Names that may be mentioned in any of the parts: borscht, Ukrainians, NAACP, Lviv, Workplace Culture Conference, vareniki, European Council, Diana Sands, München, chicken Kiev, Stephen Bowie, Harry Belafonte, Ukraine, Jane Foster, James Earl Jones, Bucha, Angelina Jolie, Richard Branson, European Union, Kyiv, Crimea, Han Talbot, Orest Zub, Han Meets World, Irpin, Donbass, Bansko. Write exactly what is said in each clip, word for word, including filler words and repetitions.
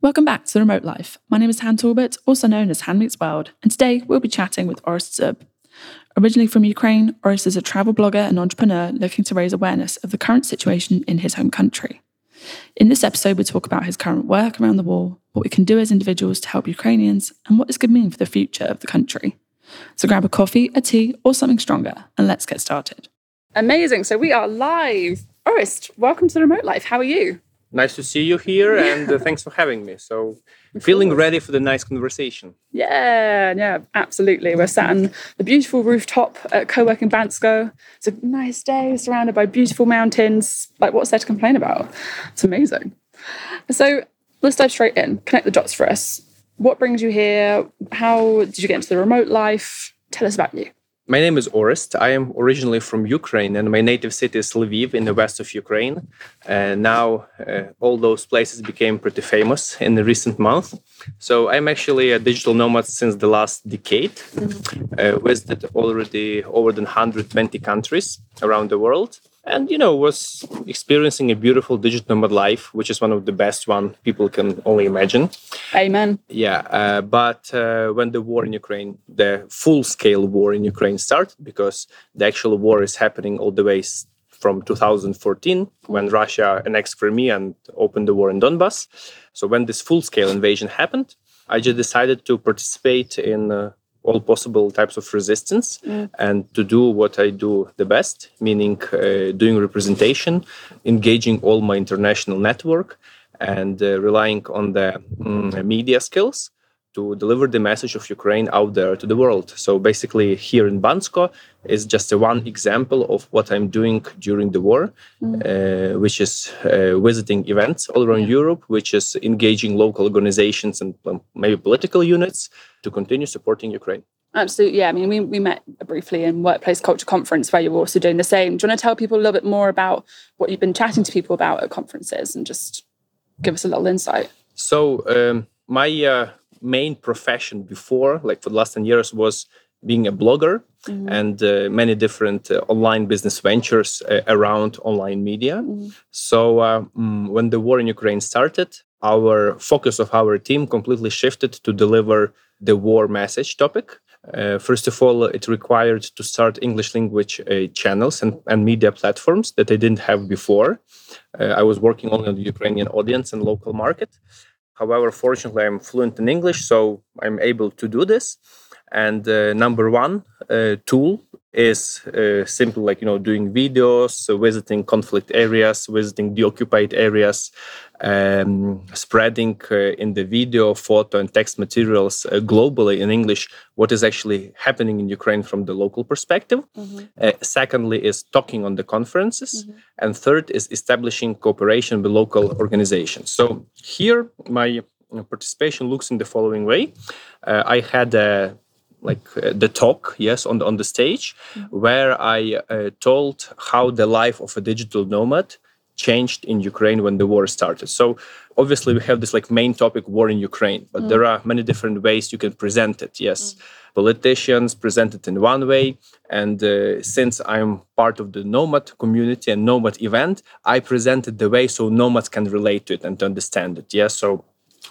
Welcome back to The Remote Life. My name is Han Talbot, also known as Han Meets World, and today we'll be chatting with Orest Zub. Originally from Ukraine, Orest is a travel blogger and entrepreneur looking to raise awareness of the current situation in his home country. In this episode, we talk about his current work around the war, what we can do as individuals to help Ukrainians, and what this could mean for the future of the country. So grab a coffee, a tea, or something stronger, and let's get started. Amazing. So we are live. Orest, welcome to The Remote Life. How are you? Nice to see you here, and uh, thanks for having me. So, feeling ready for the nice conversation. Yeah, yeah, absolutely. We're sat on the beautiful rooftop at co-working Bansko. It's a nice day, surrounded by beautiful mountains. Like, what's there to complain about? It's amazing. So, let's dive straight in. Connect the dots for us. What brings you here? How did you get into the remote life? Tell us about you. My name is Orest. I am originally from Ukraine, and my native city is Lviv in the west of Ukraine. And uh, now uh, all those places became pretty famous in the recent months. So I'm actually a digital nomad since the last decade. Uh, visited already over than one hundred twenty countries around the world. And, you know, was experiencing a beautiful digital nomad life, which is one of the best one people can only imagine. Amen. Yeah. Uh, but uh, when the war in Ukraine, the full-scale war in Ukraine started, because the actual war is happening all the way from two thousand fourteen, when Russia annexed Crimea and opened the war in Donbass. So when this full-scale invasion happened, I just decided to participate in Uh, all possible types of resistance, mm. and to do what I do the best, meaning uh, doing representation, engaging all my international network, and uh, relying on the mm, media skills to deliver the message of Ukraine out there to the world. So basically here in Bansko is just a one example of what I'm doing during the war, mm. uh, which is uh, visiting events all around Europe, which is engaging local organizations and um, maybe political units to continue supporting Ukraine. Absolutely. Yeah. I mean, we, we met briefly in Workplace Culture Conference where you were also doing the same. Do you want to tell people a little bit more about what you've been chatting to people about at conferences and just give us a little insight? So um, my... Uh, main profession before, like for the last ten years, was being a blogger, mm-hmm. and uh, many different uh, online business ventures uh, around online media. Mm-hmm. So uh, mm, when the war in Ukraine started, our focus of our team completely shifted to deliver the war message topic. Uh, first of all, it required to start English language uh, channels and, and media platforms that I didn't have before. Uh, I was working only on the Ukrainian audience and local market. However, fortunately, I'm fluent in English, so I'm able to do this. And uh, number one uh, tool is uh, simply like, you know, doing videos, so visiting conflict areas, visiting deoccupied areas, um, spreading uh, in the video, photo and text materials uh, globally in English what is actually happening in Ukraine from the local perspective. Mm-hmm. Uh, secondly is talking on the conferences. Mm-hmm. And third is establishing cooperation with local organizations. So here my participation looks in the following way. Uh, I had a like uh, the talk, yes, on the, on the stage, mm-hmm. where I uh, told how the life of a digital nomad changed in Ukraine when the war started. So obviously we have this like main topic, war in Ukraine, but mm-hmm. there are many different ways you can present it. Yes, mm-hmm. politicians present it in one way. And uh, since I'm part of the nomad community and nomad event, I presented the way so nomads can relate to it and to understand it. Yes, so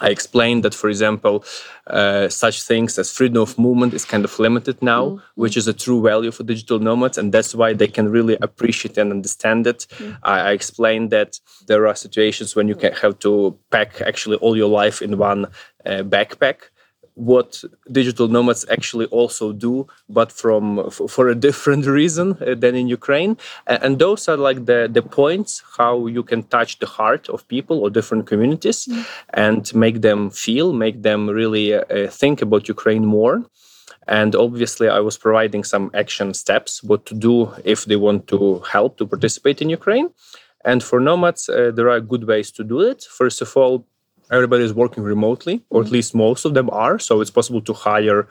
I explained that, for example, uh, such things as freedom of movement is kind of limited now, mm. which is a true value for digital nomads, and that's why they can really appreciate and understand it. Mm. I, I explained that there are situations when you can have to pack actually all your life in one uh, backpack. What digital nomads actually also do, but from f- for a different reason uh, than in Ukraine. And, and those are like the, the points how you can touch the heart of people or different communities, mm. and make them feel, make them really uh, think about Ukraine more. And obviously, I was providing some action steps, what to do if they want to help to participate in Ukraine. And for nomads, uh, there are good ways to do it. First of all, everybody is working remotely, or at least most of them are. So it's possible to hire uh,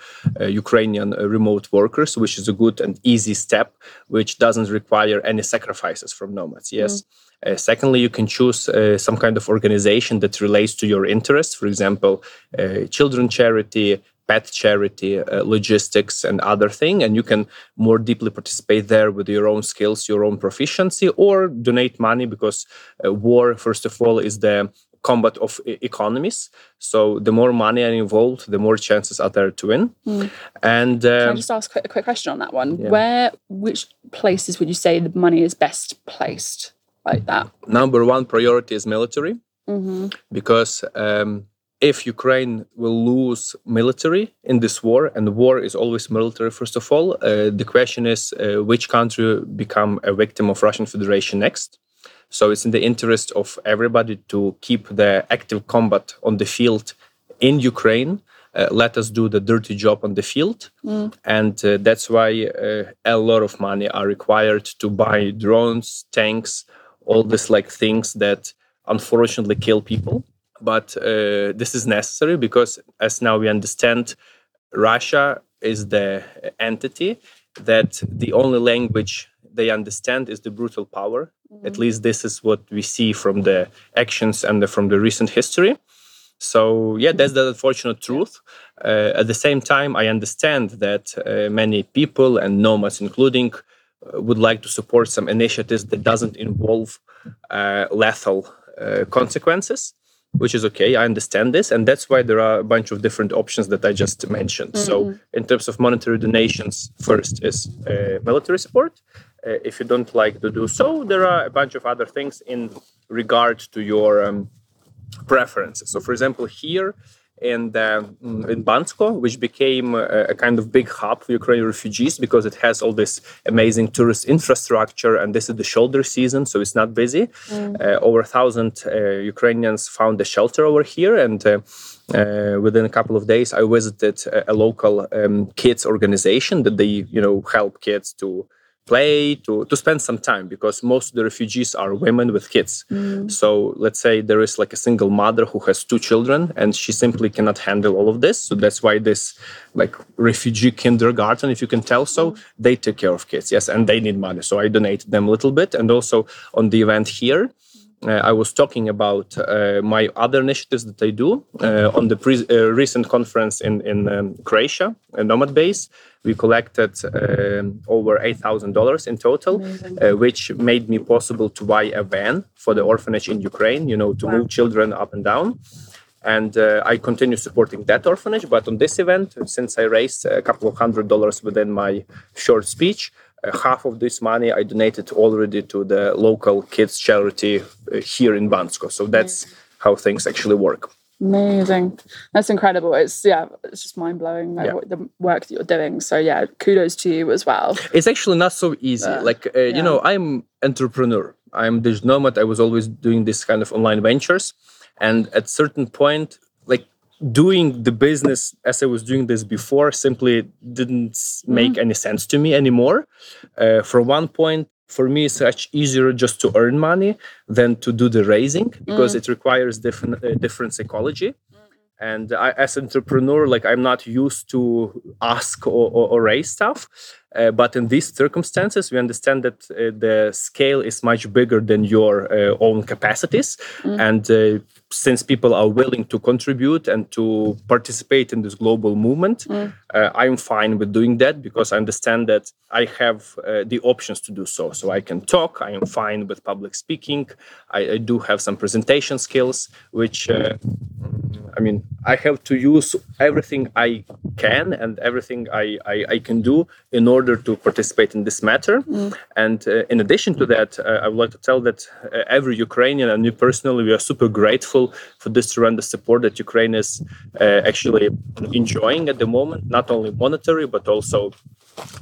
Ukrainian uh, remote workers, which is a good and easy step, which doesn't require any sacrifices from nomads. Yes. Mm. Uh, secondly, you can choose uh, some kind of organization that relates to your interests. For example, uh, children charity, pet charity, uh, logistics and other thing. And you can more deeply participate there with your own skills, your own proficiency, or donate money because uh, war, first of all, is the combat of e- economies. So the more money are involved, the more chances are there to win. Mm. And um, can I just ask a quick question on that one? Yeah. Where, which places would you say the money is best placed like that? Number one priority is military, mm-hmm. because um, if Ukraine will lose military in this war, and war is always military, first of all, uh, the question is uh, which country become a victim of Russian Federation next? So it's in the interest of everybody to keep the active combat on the field in Ukraine. Uh, let us do the dirty job on the field. Mm. And uh, that's why uh, a lot of money are required to buy drones, tanks, all these like things that unfortunately kill people. But uh, this is necessary because, as now we understand, Russia is the entity that the only language they understand is the brutal power. Mm-hmm. At least this is what we see from the actions and the, from the recent history. So, yeah, that's the unfortunate truth. Uh, at the same time, I understand that uh, many people, and nomads including, uh, would like to support some initiatives that doesn't involve uh, lethal uh, consequences, which is okay. I understand this. And that's why there are a bunch of different options that I just mentioned. Mm-hmm. So in terms of monetary donations, first is uh, military support. Uh, if you don't like to do so, there are a bunch of other things in regard to your um, preferences. So, for example, here in, the, in Bansko, which became a, a kind of big hub for Ukrainian refugees because it has all this amazing tourist infrastructure, and this is the shoulder season, so it's not busy. Mm. Uh, over a thousand uh, Ukrainians found a shelter over here, and uh, uh, within a couple of days I visited a, a local um, kids organization that they, you know, help kids to play, to, to spend some time, because most of the refugees are women with kids. Mm. So let's say there is like a single mother who has two children and she simply cannot handle all of this. So that's why this like refugee kindergarten, if you can tell so, mm. they take care of kids. Yes, and they need money. So I donated them a little bit. And also on the event here, uh, I was talking about uh, my other initiatives that I do. Uh, on the pre- uh, recent conference in, in um, Croatia, a Nomad Base, we collected um, over eight thousand dollars in total, uh, which made me possible to buy a van for the orphanage in Ukraine, you know, to wow. move children up and down. And uh, I continue supporting that orphanage. But on this event, since I raised a couple of hundred dollars within my short speech, uh, half of this money I donated already to the local kids charity uh, here in Bansko. So that's how things actually work. Amazing. That's incredible. It's, yeah, it's just mind-blowing, like, yeah. what, the work that you're doing. So, yeah, kudos to you as well. It's actually not so easy. But, like, uh, yeah. you know, I'm entrepreneur. I'm this nomad. I was always doing this kind of online ventures. And at certain point, like, doing the business as I was doing this before simply didn't make mm. any sense to me anymore. Uh, for one point, for me, it's much easier just to earn money than to do the raising, because mm. it requires different uh, different psychology. Mm. And I, as an entrepreneur, like, I'm not used to ask or, or, or raise stuff. Uh, but in these circumstances, we understand that uh, the scale is much bigger than your uh, own capacities. Mm. And uh, since people are willing to contribute and to participate in this global movement, mm. uh, I'm fine with doing that, because I understand that I have uh, the options to do so. So I can talk, I am fine with public speaking, I, I do have some presentation skills, which, uh, I mean, I have to use everything I can and everything I, I, I can do in order to participate in this matter. Mm. And uh, in addition to that, uh, I would like to tell that uh, every Ukrainian, and me personally, we are super grateful for this tremendous support that Ukraine is uh, actually enjoying at the moment, not only monetary, but also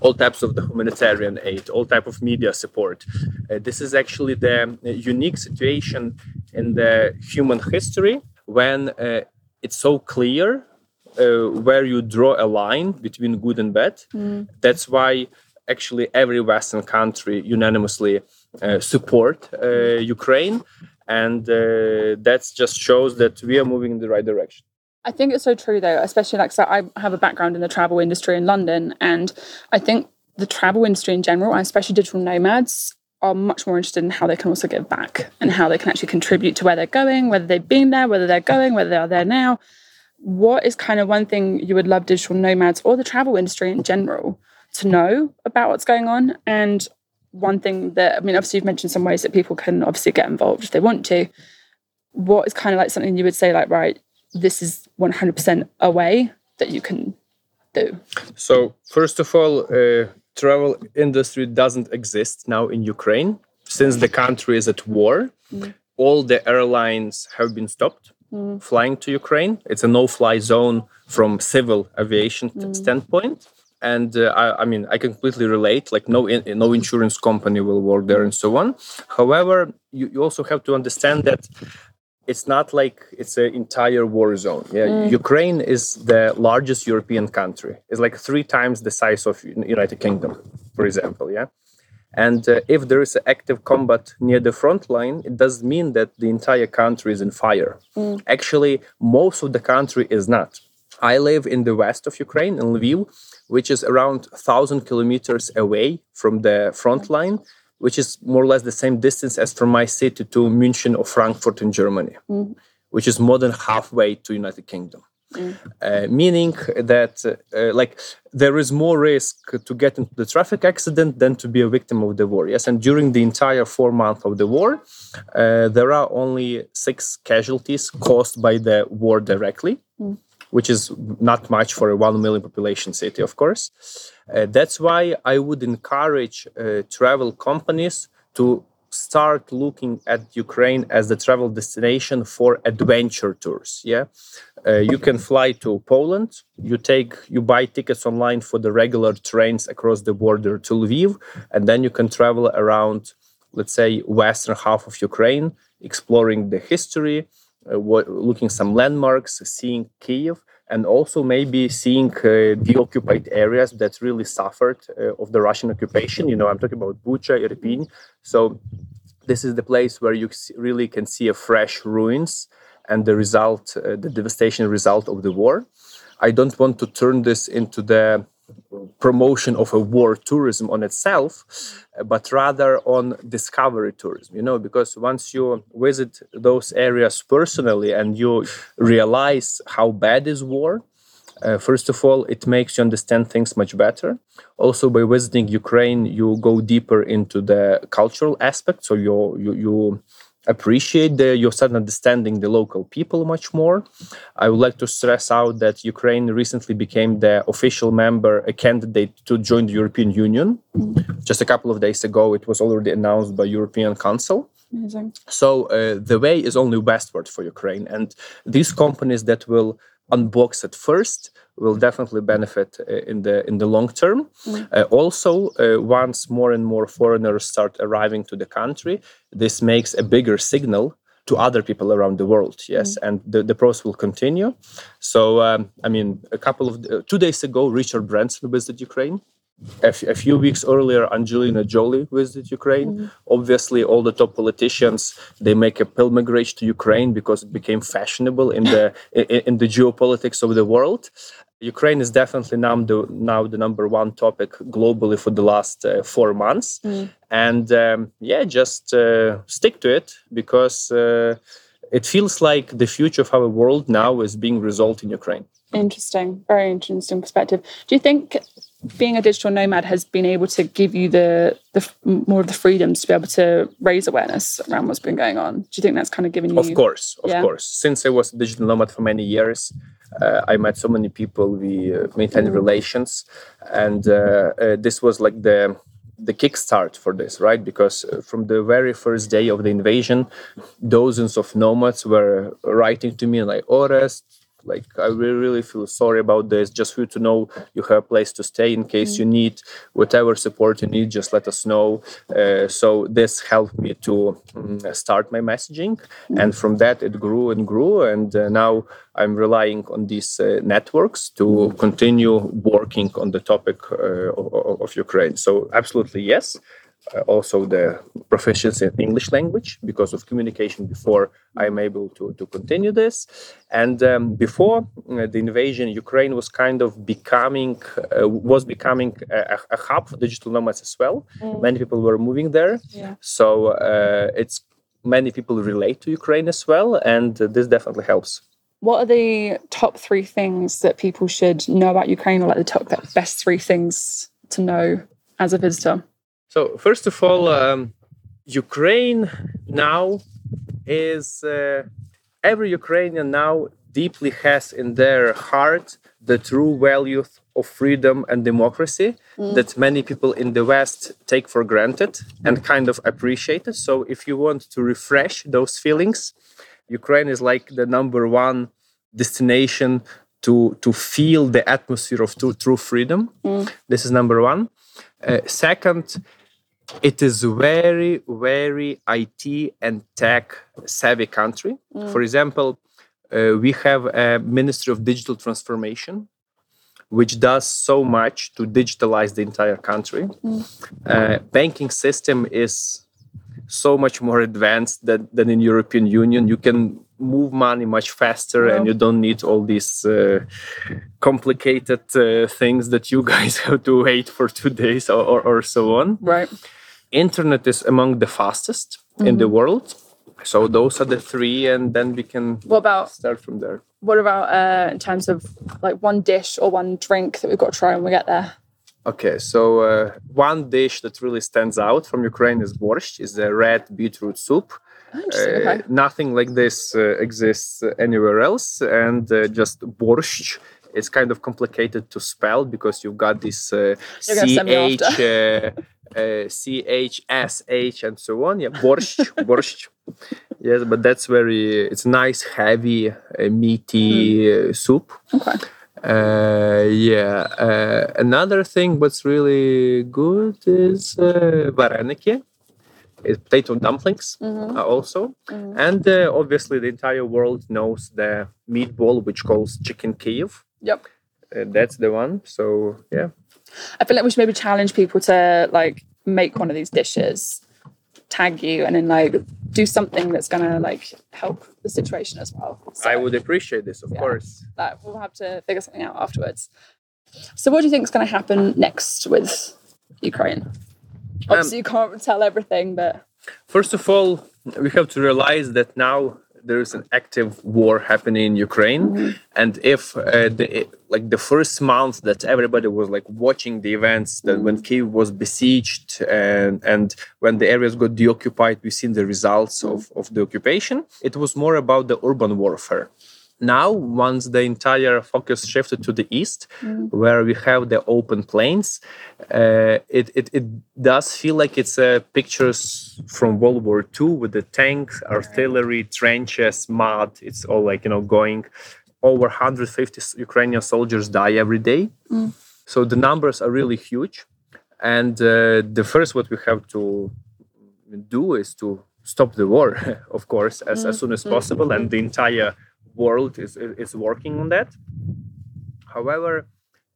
all types of the humanitarian aid, all type of media support. Uh, this is actually the unique situation in the human history when uh, it's so clear uh, where you draw a line between good and bad. Mm. That's why actually every Western country unanimously uh, support uh, Ukraine. And uh, that just shows that we are moving in the right direction. I think it's so true, though, especially like, so I have a background in the travel industry in London, and I think the travel industry in general, and especially digital nomads, are much more interested in how they can also give back and how they can actually contribute to where they're going, whether they've been there, whether they're going, whether they are there now. What is kind of one thing you would love digital nomads or the travel industry in general to know about what's going on? And one thing that, I mean, obviously you've mentioned some ways that people can obviously get involved if they want to. what is kind of like something you would say, like, right, this is one hundred percent a way that you can do? So first of all, uh, travel industry doesn't exist now in Ukraine. Since the country is at war, mm. all the airlines have been stopped mm. flying to Ukraine. It's a no-fly zone from civil aviation mm. standpoint. And uh, I, I mean, I completely relate, like no in, no insurance company will work there and so on. However, you, you also have to understand that it's not like it's an entire war zone. Yeah, mm. Ukraine is the largest European country. It's like three times the size of United Kingdom, for example, yeah? And uh, if there is active combat near the front line, it doesn't mean that the entire country is in fire. Mm. Actually, most of the country is not. I live in the west of Ukraine, in Lviv, which is around one thousand kilometers away from the front line, which is more or less the same distance as from my city to München or Frankfurt in Germany, mm-hmm. which is more than halfway to United Kingdom. Mm. Uh, meaning that uh, like there is more risk to get into the traffic accident than to be a victim of the war. Yes, and during the entire four months of the war, uh, there are only six casualties caused by the war directly, mm. which is not much for a one million population city, of course. Uh, that's why I would encourage uh, travel companies to start looking at Ukraine as the travel destination for adventure tours. Yeah, uh, you can fly to Poland. You take, you buy tickets online for the regular trains across the border to Lviv, and then you can travel around, let's say, western half of Ukraine, exploring the history, uh, what, looking some landmarks, seeing Kyiv, and also maybe seeing uh, the occupied areas that really suffered uh, of the Russian occupation. You know, I'm talking about Bucha, Irpin. So this is the place where you really can see a fresh ruins and the result, uh, the devastation result of the war. I don't want to turn this into the promotion of a war tourism on itself, but rather on discovery tourism, you know, because once you visit those areas personally and you realize how bad is war, uh, first of all, it makes you understand things much better. Also, by visiting Ukraine, you go deeper into the cultural aspect, so you you you appreciate the, you start understanding the local people much more. I would like to stress out that Ukraine recently became the official member, a candidate to join the European Union. Mm. Just a couple of days ago, it was already announced by European Council. Amazing. So uh, the way is only westward for Ukraine. And these companies that will unbox it first will definitely benefit uh, in the in the long term. Mm. Uh, also, uh, once more and more foreigners start arriving to the country, this makes a bigger signal to other people around the world. Yes, mm. and the, the process will continue. So, um, I mean, a couple of uh, two days ago, Richard Branson visited Ukraine. A, f- a few weeks earlier, Angelina Jolie visited Ukraine. Mm-hmm. Obviously, all the top politicians, they make a pilgrimage to Ukraine because it became fashionable in the in, in the geopolitics of the world. Ukraine is definitely now the, now the number one topic globally for the last uh, four months. Mm-hmm. And um, yeah, just uh, stick to it because uh, it feels like the future of our world now is being resolved in Ukraine. Interesting. Very interesting perspective. Do you think being a digital nomad has been able to give you the, the more of the freedoms to be able to raise awareness around what's been going on? Do you think that's kind of given you? Of course, of yeah. course. Since I was a digital nomad for many years, uh, I met so many people. We uh, maintained mm. relations, and uh, uh, this was like the the kickstart for this, right? Because from the very first day of the invasion, dozens of nomads were writing to me like, "Orest, like, I really, really feel sorry about this. Just for you to know, you have a place to stay in case you need whatever support you need. Just let us know." Uh, so this helped me to um, start my messaging. And from that, it grew and grew. And uh, now I'm relying on these uh, networks to continue working on the topic uh, of, of Ukraine. So absolutely, yes. Uh, also the proficiency in English language because of communication before I'm able to, to continue this. And um, before uh, the invasion, Ukraine was kind of becoming, uh, was becoming a, a hub for digital nomads as well. Mm. Many people were moving there. Yeah. So uh, it's many people relate to Ukraine as well. And uh, this definitely helps. What are the top three things that people should know about Ukraine, or like the top the best three things to know as a visitor? So first of all, um, Ukraine now is uh, Every Ukrainian now deeply has in their heart the true value of freedom and democracy mm. that many people in the West take for granted and kind of appreciate it. So if you want to refresh those feelings, Ukraine is like the number one destination to, to feel the atmosphere of true, true freedom. Mm. This is number one. Uh, second, it is a very, very I T and tech savvy country. Mm. For example, uh, we have a Ministry of Digital Transformation, which does so much to digitalize the entire country. Mm. Uh, banking system is so much more advanced than, than in European Union. You can move money much faster yeah. and you don't need all these uh, complicated uh, things that you guys have to wait for two days or, or, or so on. Right. Internet is among the fastest mm-hmm. in the world. So those are the three, and then we can what about, start from there. What about uh, in terms of like one dish or one drink that we've got to try when we get there? Okay, so uh, one dish that really stands out from Ukraine is borscht, is the red beetroot soup. Interesting, uh, okay. Nothing like this uh, exists anywhere else, and uh, just borscht is kind of complicated to spell because you've got this uh, C H, uh, uh, C H S H and so on. Yeah, borscht, borscht. Yes, but that's very, it's nice, heavy, uh, meaty mm. uh, soup. Okay. Uh, yeah. Uh, another thing what's really good is uh, vareniki. It's potato dumplings mm-hmm. uh, also. Mm-hmm. And uh, obviously the entire world knows the meatball, which calls chicken Kiev. Yep. Uh, that's the one. So, yeah. I feel like we should maybe challenge people to, like, make one of these dishes, tag you, and then, like, do something that's going to, like, help the situation as well. So, I would appreciate this, of yeah, course. Like, we'll have to figure something out afterwards. So what do you think is going to happen next with Ukraine? Obviously, um, you can't tell everything, but... First of all, we have to realize that now there is an active war happening in Ukraine. Mm-hmm. And if, uh, the, like, the first month that everybody was, like, watching the events, that mm-hmm. when Kyiv was besieged and, and when the areas got deoccupied, we've seen the results mm-hmm. of, of the occupation. It was more about the urban warfare. Now, once the entire focus shifted to the east, mm. where we have the open plains, uh, it, it, it does feel like it's uh, pictures from World War Two with the tanks, artillery, trenches, mud. It's all like, you know, going. Over one hundred fifty Ukrainian soldiers die every day. Mm. So the numbers are really huge. And uh, the first what we have to do is to stop the war, of course, as, mm-hmm. as soon as possible. Mm-hmm. And the entire world is is working on that. However,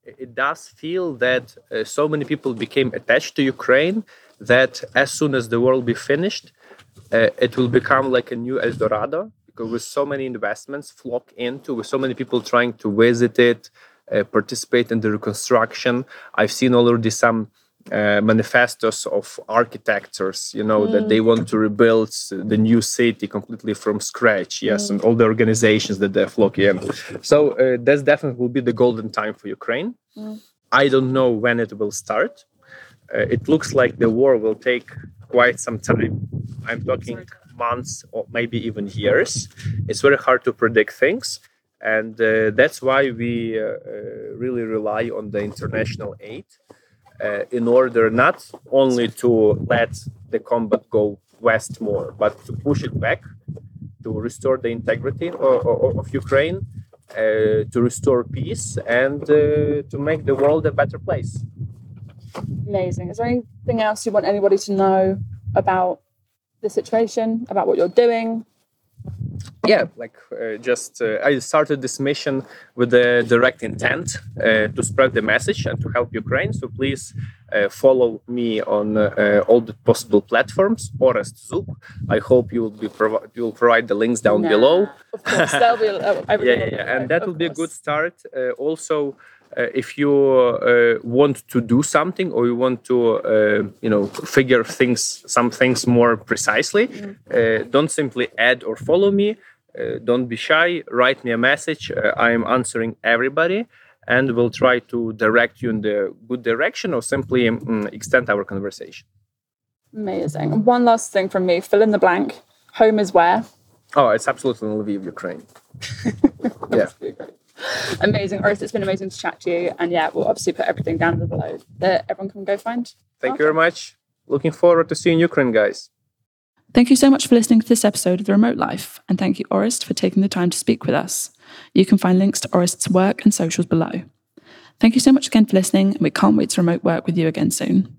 it does feel that uh, so many people became attached to Ukraine that as soon as the war will be finished, uh, it will become like a new El Dorado, because with so many investments flock into, with so many people trying to visit it, uh, participate in the reconstruction. I've seen already some Uh, manifestos of architects, you know, mm. that they want to rebuild the new city completely from scratch, yes, mm. and all the organizations that they're flocking in. So uh, that's definitely will be the golden time for Ukraine. Mm. I don't know when it will start. Uh, it looks like the war will take quite some time. I'm talking months or maybe even years. It's very hard to predict things. And uh, that's why we uh, uh, really rely on the international aid. Uh, in order not only to let the combat go west more, but to push it back, to restore the integrity of, of, of Ukraine, uh, to restore peace, and uh, to make the world a better place. Amazing. Is there anything else you want anybody to know about the situation, about what you're doing? Yeah, like uh, just uh, I started this mission with the direct intent uh, to spread the message and to help Ukraine. So please uh, follow me on uh, all the possible platforms. Orest Zub. I hope you will be provi- you will provide the links down nah. below. Of course, that'll be uh, yeah, yeah, yeah, and that of will course. be a good start. Uh, also, uh, if you uh, want to do something or you want to uh, you know figure things some things more precisely, mm. uh, don't simply add or follow me. Uh, don't be shy, write me a message. Uh, I am answering everybody and we'll try to direct you in the good direction or simply um, extend our conversation. Amazing. One last thing from me, fill in the blank. Home is where? Oh, it's absolutely in Lviv, Ukraine. Yeah. Amazing. Orest, it's been amazing to chat to you. And yeah, we'll obviously put everything down below that everyone can go find. Thank after. you very much. Looking forward to seeing Ukraine, guys. Thank you so much for listening to this episode of The Remote Life. And thank you, Orest, for taking the time to speak with us. You can find links to Orest's work and socials below. Thank you so much again for listening. And we can't wait to remote work with you again soon.